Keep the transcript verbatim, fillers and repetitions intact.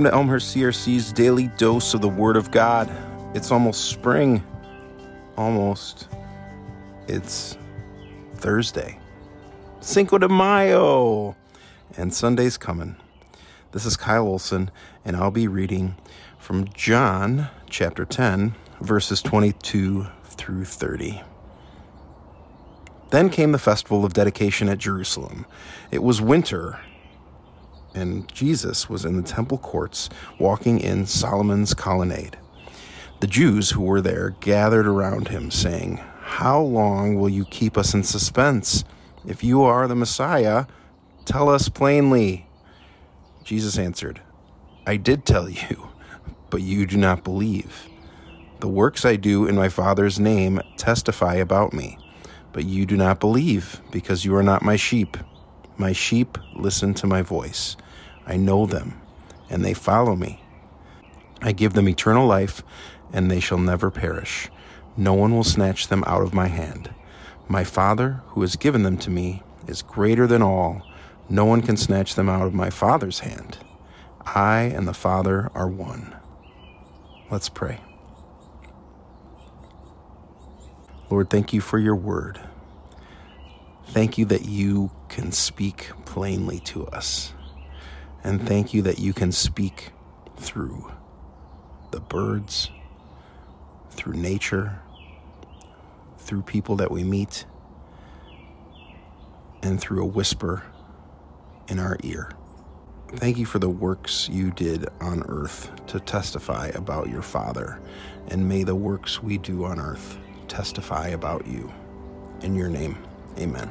Welcome to Elmhurst C R C's Daily Dose of the Word of God. It's almost spring. Almost. It's Thursday. Cinco de Mayo. And Sunday's coming. This is Kyle Olson, and I'll be reading from John chapter ten, verses twenty-two through thirty. Then came the festival of dedication at Jerusalem. It was winter, and Jesus was in the temple courts, walking in Solomon's colonnade. The Jews who were there gathered around him, saying, "How long will you keep us in suspense? If you are the Messiah, tell us plainly." Jesus answered, "I did tell you, but you do not believe. The works I do in my Father's name testify about me, but you do not believe, because you are not my sheep. My sheep listen to my voice. I know them, and they follow me. I give them eternal life, and they shall never perish. No one will snatch them out of my hand. My Father, who has given them to me, is greater than all. No one can snatch them out of my Father's hand. I and the Father are one." Let's pray. Lord, thank you for your word. Thank you that you can speak plainly to us. And thank you that you can speak through the birds, through nature, through people that we meet, and through a whisper in our ear. Thank you for the works you did on earth to testify about your Father. And may the works we do on earth testify about you. In your name. Amen.